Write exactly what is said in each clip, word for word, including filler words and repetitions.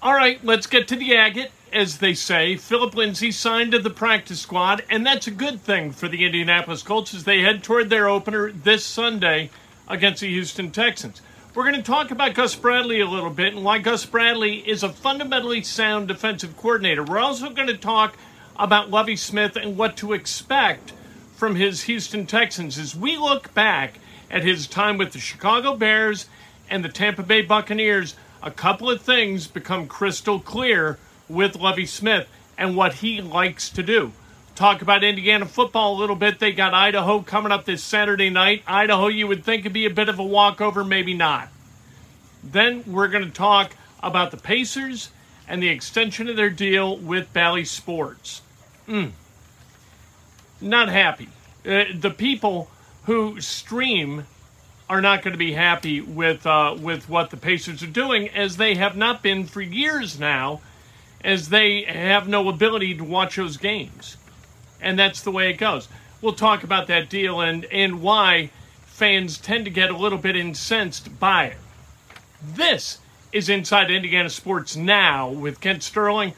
All right, let's get to the agate, as they say. Philip Lindsay signed to the practice squad, and that's a good thing for the Indianapolis Colts as they head toward their opener this Sunday against the Houston Texans. We're going to talk about Gus Bradley a little bit and why Gus Bradley is a fundamentally sound defensive coordinator. We're also going to talk about Lovie Smith and what to expect from his Houston Texans as we look back at his time with the Chicago Bears and the Tampa Bay Buccaneers. A couple of things become crystal clear with Lovie Smith and what he likes to do. Talk about Indiana football a little bit. They got Idaho coming up this Saturday night. Idaho, you would think would be a bit of a walkover, maybe not. Then we're going to talk about the Pacers and the extension of their deal with Bally Sports. Mm. Not happy. Uh, the people who stream are not going to be happy with uh, with what the Pacers are doing, as they have not been for years now, as they have no ability to watch those games. And that's the way it goes. We'll talk about that deal and, and why fans tend to get a little bit incensed by it. This is Inside Indiana Sports Now with Kent Sterling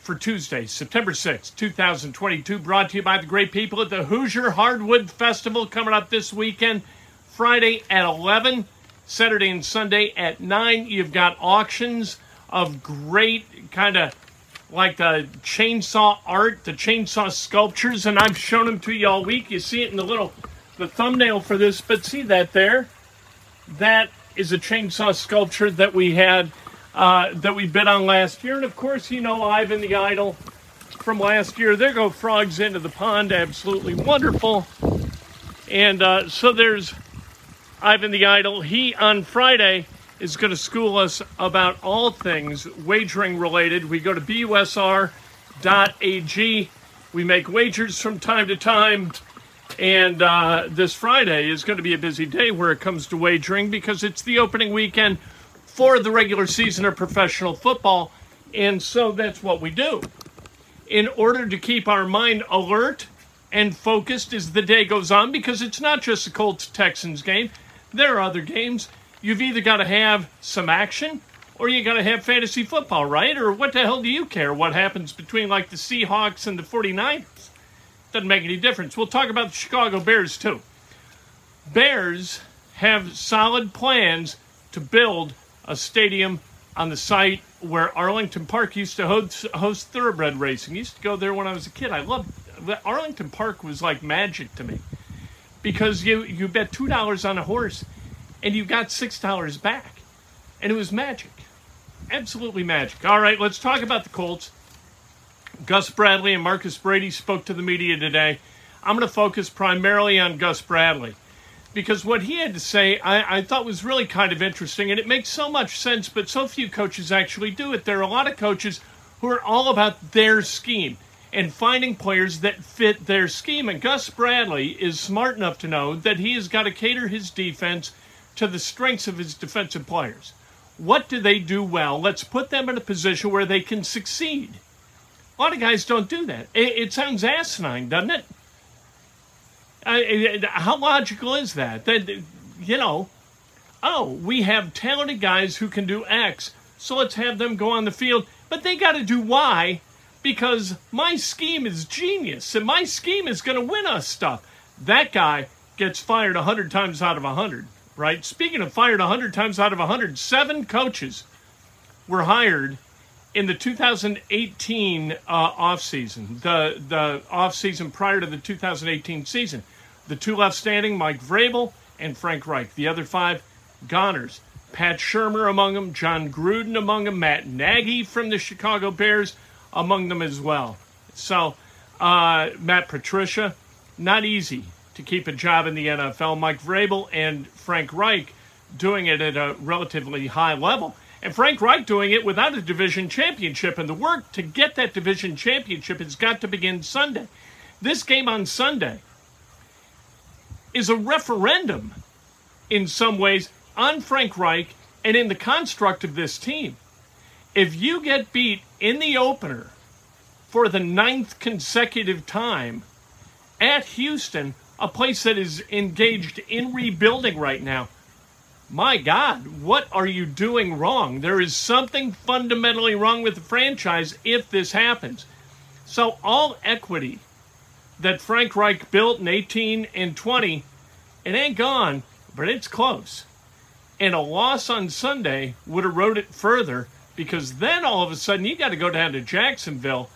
for Tuesday, September sixth, twenty twenty-two, brought to you by the great people at the Hoosier Hardwood Festival coming up this weekend. Friday at eleven, Saturday and Sunday at nine. You've got auctions of great kind of like the chainsaw art, the chainsaw sculptures, and I've shown them to you all week. You see it in the little, the thumbnail for this, but see that there? That is a chainsaw sculpture that we had, uh, that we bid on last year. And of course, you know, Ivan the Idol from last year. There go frogs into the pond, absolutely wonderful. And uh, so there's Ivan the Idol. He, on Friday, is going to school us about all things wagering related. We go to b u s r dot a g. We make wagers from time to time. And uh, this Friday is going to be a busy day where it comes to wagering, because it's the opening weekend for the regular season of professional football. And so that's what we do. In order to keep our mind alert and focused as the day goes on, because it's not just the Colts-Texans game. There are other games. You've either got to have some action or you got to have fantasy football, right? Or what the hell do you care what happens between like the Seahawks and the forty-niners? Doesn't make any difference. We'll talk about the Chicago Bears too. Bears have solid plans to build a stadium on the site where Arlington Park used to host, host thoroughbred racing. I used to go there when I was a kid. I loved it. Arlington Park was like magic to me, because you, you bet two dollars on a horse and you got six dollars back. And it was magic. Absolutely magic. All right, let's talk about the Colts. Gus Bradley and Marcus Brady spoke to the media today. I'm going to focus primarily on Gus Bradley, because what he had to say I, I thought was really kind of interesting, and it makes so much sense, but so few coaches actually do it. There are a lot of coaches who are all about their scheme and finding players that fit their scheme. And Gus Bradley is smart enough to know that he has got to cater his defense to the strengths of his defensive players. What do they do well? Let's put them in a position where they can succeed. A lot of guys don't do that. It, it sounds asinine, doesn't it? I, it? How logical is that? That, you know, oh, we have talented guys who can do X, so let's have them go on the field, but they got to do Y, because my scheme is genius, and my scheme is going to win us stuff. That guy gets fired one hundred times out of one hundred, right? Speaking of fired one hundred times out of one hundred, seven coaches were hired in the two thousand eighteen uh, offseason, the, the offseason prior to the two thousand eighteen season. The two left standing, Mike Vrabel and Frank Reich. The other five, goners. Pat Shurmur among them, Jon Gruden among them, Matt Nagy from the Chicago Bears among them as well. So, uh, Matt Patricia, not easy to keep a job in the N F L. Mike Vrabel and Frank Reich doing it at a relatively high level. And Frank Reich doing it without a division championship. And the work to get that division championship has got to begin Sunday. This game on Sunday is a referendum in some ways on Frank Reich and in the construct of this team. If you get beat in the opener for the ninth consecutive time at Houston, a place that is engaged in rebuilding right now, my God, what are you doing wrong? There is something fundamentally wrong with the franchise if this happens. So all equity that Frank Reich built in eighteen and twenty, it ain't gone, but it's close. And a loss on Sunday would erode it further, because then all of a sudden you got to go down to Jacksonville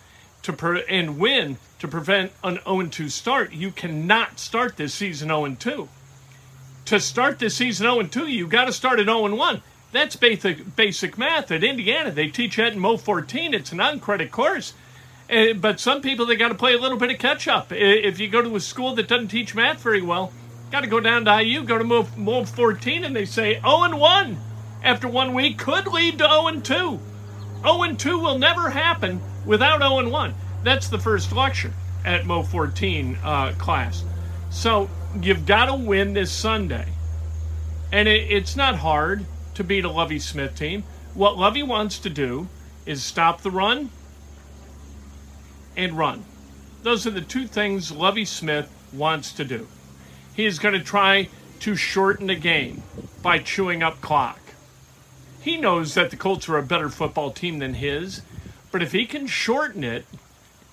to per- and win to prevent an oh and two start. You cannot start this season oh and two. To start this season oh and two, you got to start at oh and one. That's basic basic math at Indiana. They teach that in Mo fourteen. It's an on-credit course. Uh, but some people, they got to play a little bit of catch-up. If you go to a school that doesn't teach math very well, got to go down to I U, go to Mo fourteen, and they say oh and one after one week could lead to oh and two. oh and two will never happen without oh and one. That's the first lecture at Mo fourteen uh, class. So you've got to win this Sunday. And it, it's not hard to beat a Lovie Smith team. What Lovie wants to do is stop the run and run. Those are the two things Lovie Smith wants to do. He is going to try to shorten the game by chewing up clock. He knows that the Colts are a better football team than his, but if he can shorten it,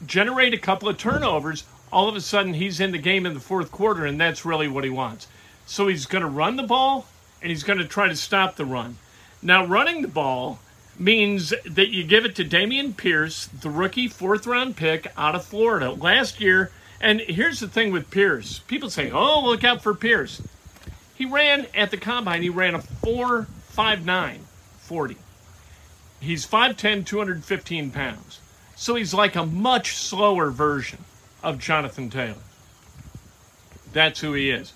generate a couple of turnovers, all of a sudden he's in the game in the fourth quarter, and that's really what he wants. So he's going to run the ball, and he's going to try to stop the run. Now, running the ball means that you give it to Dameon Pierce, the rookie fourth-round pick out of Florida. Last year, and here's the thing with Pierce. People say, oh, look out for Pierce. He ran at the combine, he ran a four five nine forty. He's five ten, two hundred fifteen pounds. So he's like a much slower version of Jonathan Taylor. That's who he is.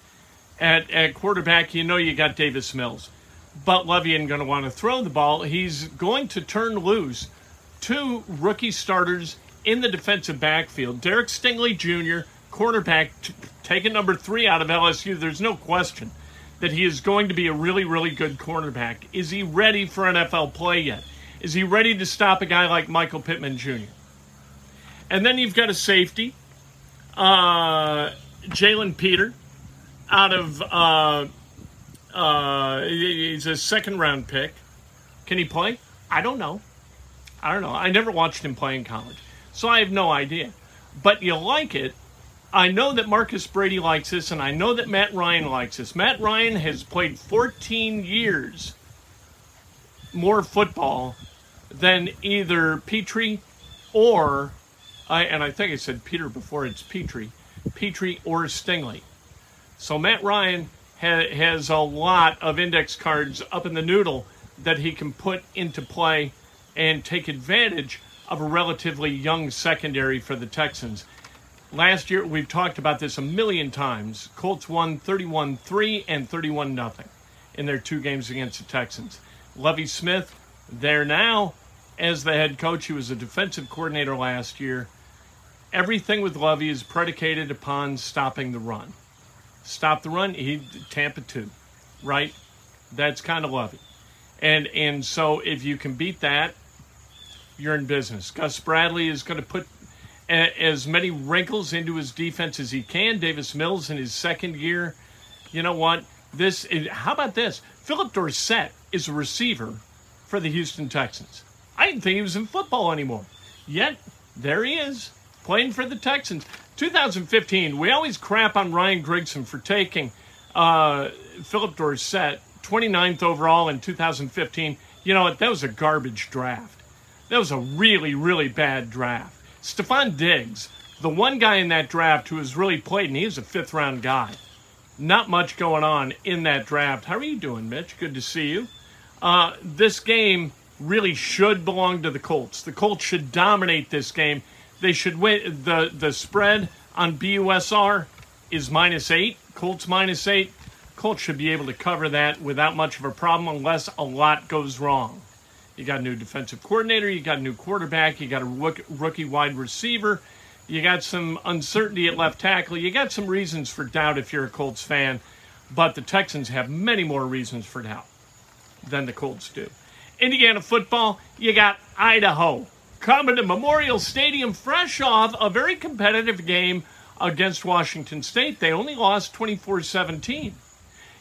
At, at quarterback, you know you got Davis Mills. But Lovie isn't going to want to throw the ball. He's going to turn loose two rookie starters in the defensive backfield. Derek Stingley Junior, cornerback, t- taking number three out of L S U. There's no question that he is going to be a really, really good cornerback. Is he ready for N F L play yet? Is he ready to stop a guy like Michael Pittman Junior? And then you've got a safety, uh, Jalen Peter, out of, uh, uh, he's a second-round pick. Can he play? I don't know. I don't know. I never watched him play in college, so I have no idea. But you like it. I know that Marcus Brady likes this, and I know that Matt Ryan likes this. Matt Ryan has played fourteen years more football than either Petrie or, I, and I think I said Peter before, it's Petrie, Petrie or Stingley. So Matt Ryan ha- has a lot of index cards up in the noodle that he can put into play and take advantage of a relatively young secondary for the Texans. Last year, we've talked about this a million times. Colts won thirty-one three and thirty-one nothing in their two games against the Texans. Lovie Smith, there now as the head coach. He was a defensive coordinator last year. Everything with Lovie is predicated upon stopping the run. Stop the run, he Tampa two, right? That's kind of Lovie. And, and so if you can beat that, you're in business. Gus Bradley is going to put as many wrinkles into his defense as he can. Davis Mills in his second year. You know what? This is, how about this? Philip Dorsett is a receiver for the Houston Texans. I didn't think he was in football anymore. Yet, there he is, playing for the Texans. two thousand fifteen, we always crap on Ryan Grigson for taking uh, Philip Dorsett, twenty-ninth overall in two thousand fifteen. You know what? That was a garbage draft. That was a really, really bad draft. Stephon Diggs, the one guy in that draft who has really played, and he was a fifth-round guy. Not much going on in that draft. How are you doing, Mitch? Good to see you. Uh, this game really should belong to the Colts. The Colts should dominate this game. They should win. The, the spread on B U S R is minus eight. Colts minus eight. Colts should be able to cover that without much of a problem unless a lot goes wrong. You got a new defensive coordinator. You got a new quarterback. You got a rookie wide receiver. You got some uncertainty at left tackle. You got some reasons for doubt if you're a Colts fan, but the Texans have many more reasons for doubt than the Colts do. Indiana football, you got Idaho coming to Memorial Stadium fresh off a very competitive game against Washington State. They only lost twenty-four seventeen.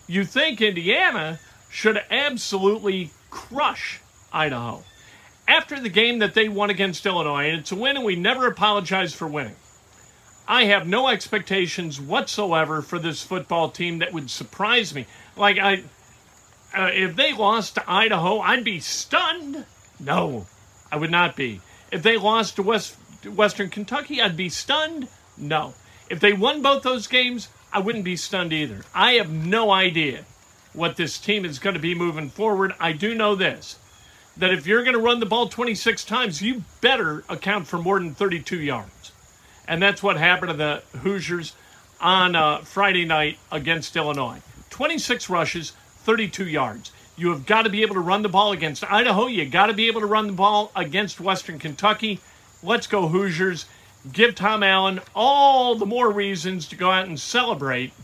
You think Indiana should absolutely crush Idaho. After the game that they won against Illinois, and it's a win and we never apologize for winning, I have no expectations whatsoever for this football team that would surprise me. Like, I, uh, if they lost to Idaho, I'd be stunned. No, I would not be. If they lost to West, Western Kentucky, I'd be stunned. No. If they won both those games, I wouldn't be stunned either. I have no idea what this team is going to be moving forward. I do know this, that if you're going to run the ball twenty-six times, you better account for more than thirty-two yards. And that's what happened to the Hoosiers on uh, Friday night against Illinois. twenty-six rushes, thirty-two yards. You have got to be able to run the ball against Idaho. You got to be able to run the ball against Western Kentucky. Let's go, Hoosiers. Give Tom Allen all the more reasons to go out and celebrate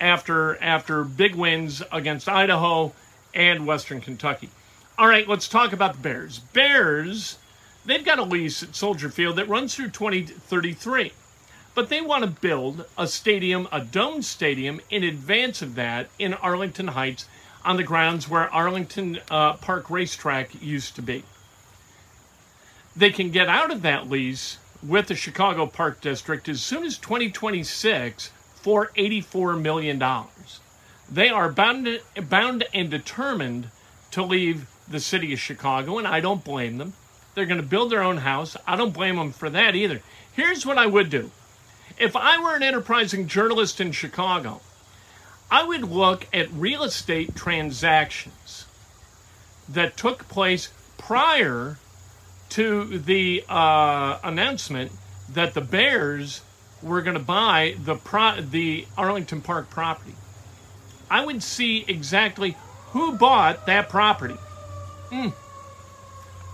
after, after big wins against Idaho and Western Kentucky. All right, let's talk about the Bears. Bears, they've got a lease at Soldier Field that runs through twenty thirty-three, but they want to build a stadium, a dome stadium, in advance of that in Arlington Heights on the grounds where Arlington uh, Park Racetrack used to be. They can get out of that lease with the Chicago Park District as soon as twenty twenty-six for eighty-four million dollars. They are bound, bound and determined to leave the city of Chicago, and I don't blame them. They're going to build their own house. I don't blame them for that either. Here's what I would do. If I were an enterprising journalist in Chicago, I would look at real estate transactions that took place prior to the uh, announcement that the Bears were going to buy the, pro- the Arlington Park property. I would see exactly who bought that property. Mm.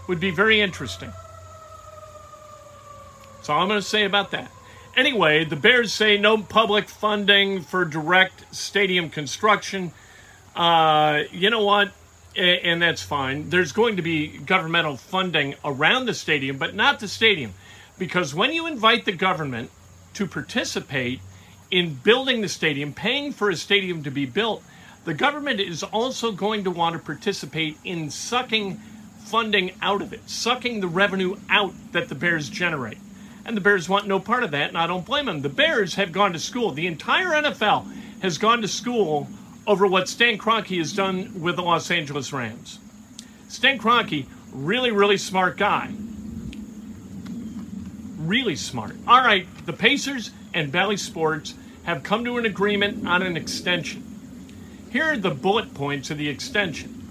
Would be very interesting. That's all I'm going to say about that. Anyway, the Bears say no public funding for direct stadium construction. Uh, you know what? And that's fine. There's going to be governmental funding around the stadium, but not the stadium. Because when you invite the government to participate in building the stadium, paying for a stadium to be built, the government is also going to want to participate in sucking funding out of it, sucking the revenue out that the Bears generate. And the Bears want no part of that, and I don't blame them. The Bears have gone to school. The entire N F L has gone to school over what Stan Kroenke has done with the Los Angeles Rams. Stan Kroenke, really, really smart guy. Really smart. All right, the Pacers and Bally Sports have come to an agreement on an extension. Here are the bullet points of the extension.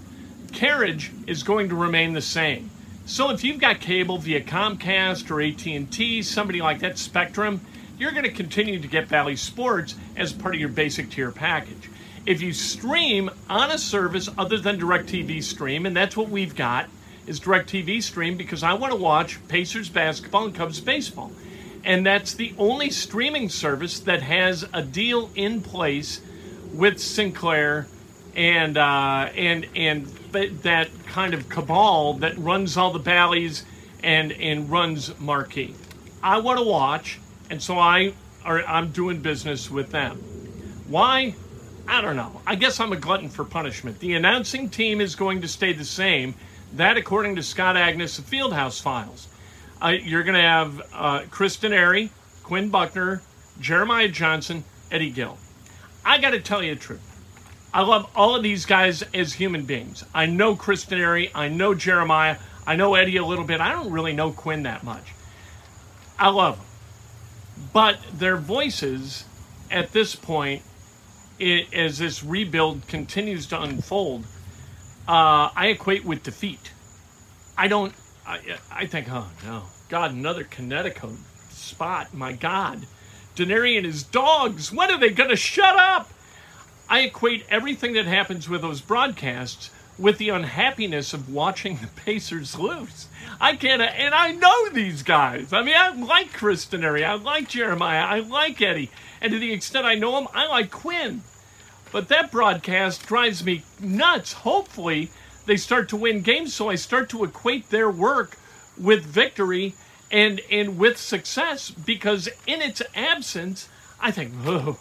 Carriage is going to remain the same. So if you've got cable via Comcast or A T and T, somebody like that, Spectrum, you're going to continue to get Bally Sports as part of your basic tier package. If you stream on a service other than DirecTV Stream, and that's what we've got, is DirecTV Stream, because I want to watch Pacers basketball and Cubs baseball. And that's the only streaming service that has a deal in place with Sinclair and uh, and and that kind of cabal that runs all the Bally's and and runs Marquee. I want to watch, and so I are I'm doing business with them. Why? I don't know. I guess I'm a glutton for punishment. The announcing team is going to stay the same. That, according to Scott Agnes of Fieldhouse Files, uh, you're going to have uh, Kristen Ary, Quinn Buckner, Jeremiah Johnson, Eddie Gill. I got to tell you the truth. I love all of these guys as human beings. I know Kristen Ary. I know Jeremiah. I know Eddie a little bit. I don't really know Quinn that much. I love them. But their voices at this point, it, as this rebuild continues to unfold, uh, I equate with defeat. I don't, I, I think, oh no, God, another Connecticut spot. My God. Denary and his dogs. When are they going to shut up? I equate everything that happens with those broadcasts with the unhappiness of watching the Pacers lose. I can't, and I know these guys. I mean, I like Kristen Ary. I like Jeremiah. I like Eddie. And to the extent I know him, I like Quinn. But that broadcast drives me nuts. Hopefully, they start to win games, so I start to equate their work with victory and, and with success, because in its absence, I think, oh,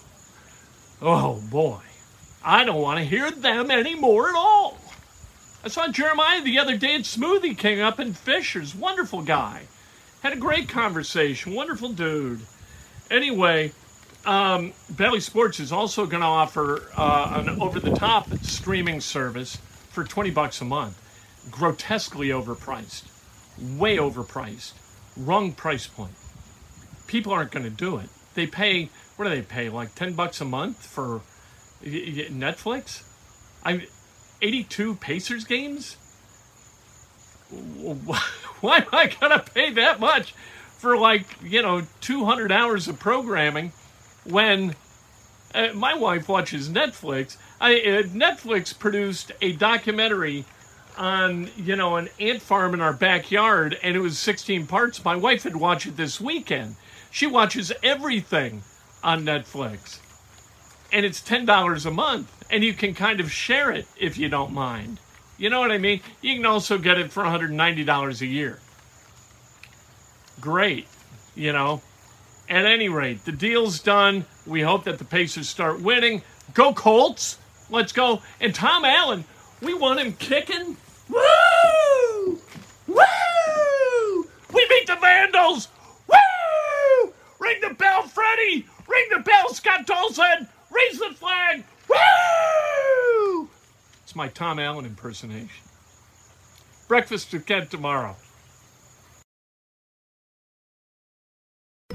oh boy, I don't want to hear them anymore at all. I saw Jeremiah the other day at Smoothie King up in Fishers. Wonderful guy. Had a great conversation. Wonderful dude. Anyway, um, Bally Sports is also going to offer uh, an over-the-top streaming service for twenty bucks a month. Grotesquely overpriced. Way overpriced. Wrong price point. People aren't going to do it. They pay, what do they pay, like ten bucks a month for Netflix? I eighty-two Pacers games? Why am I going to pay that much for, like, you know, two hundred hours of programming when uh, my wife watches Netflix? I, uh, Netflix produced a documentary on, you know, an ant farm in our backyard, and it was sixteen parts. My wife had watched it this weekend. She watches everything on Netflix. And it's ten dollars a month, and you can kind of share it if you don't mind. You know what I mean? You can also get it for one hundred ninety dollars a year. Great, you know. At any rate, the deal's done. We hope that the Pacers start winning. Go Colts. Let's go. And Tom Allen, we want him kicking. Woo! Woo! We beat the Vandals. Woo! Ring the bell, Freddie. Ring the bell, Scott Tolson. Raise the flag! Woo! It's my Tom Allen impersonation. Breakfast with Kent tomorrow.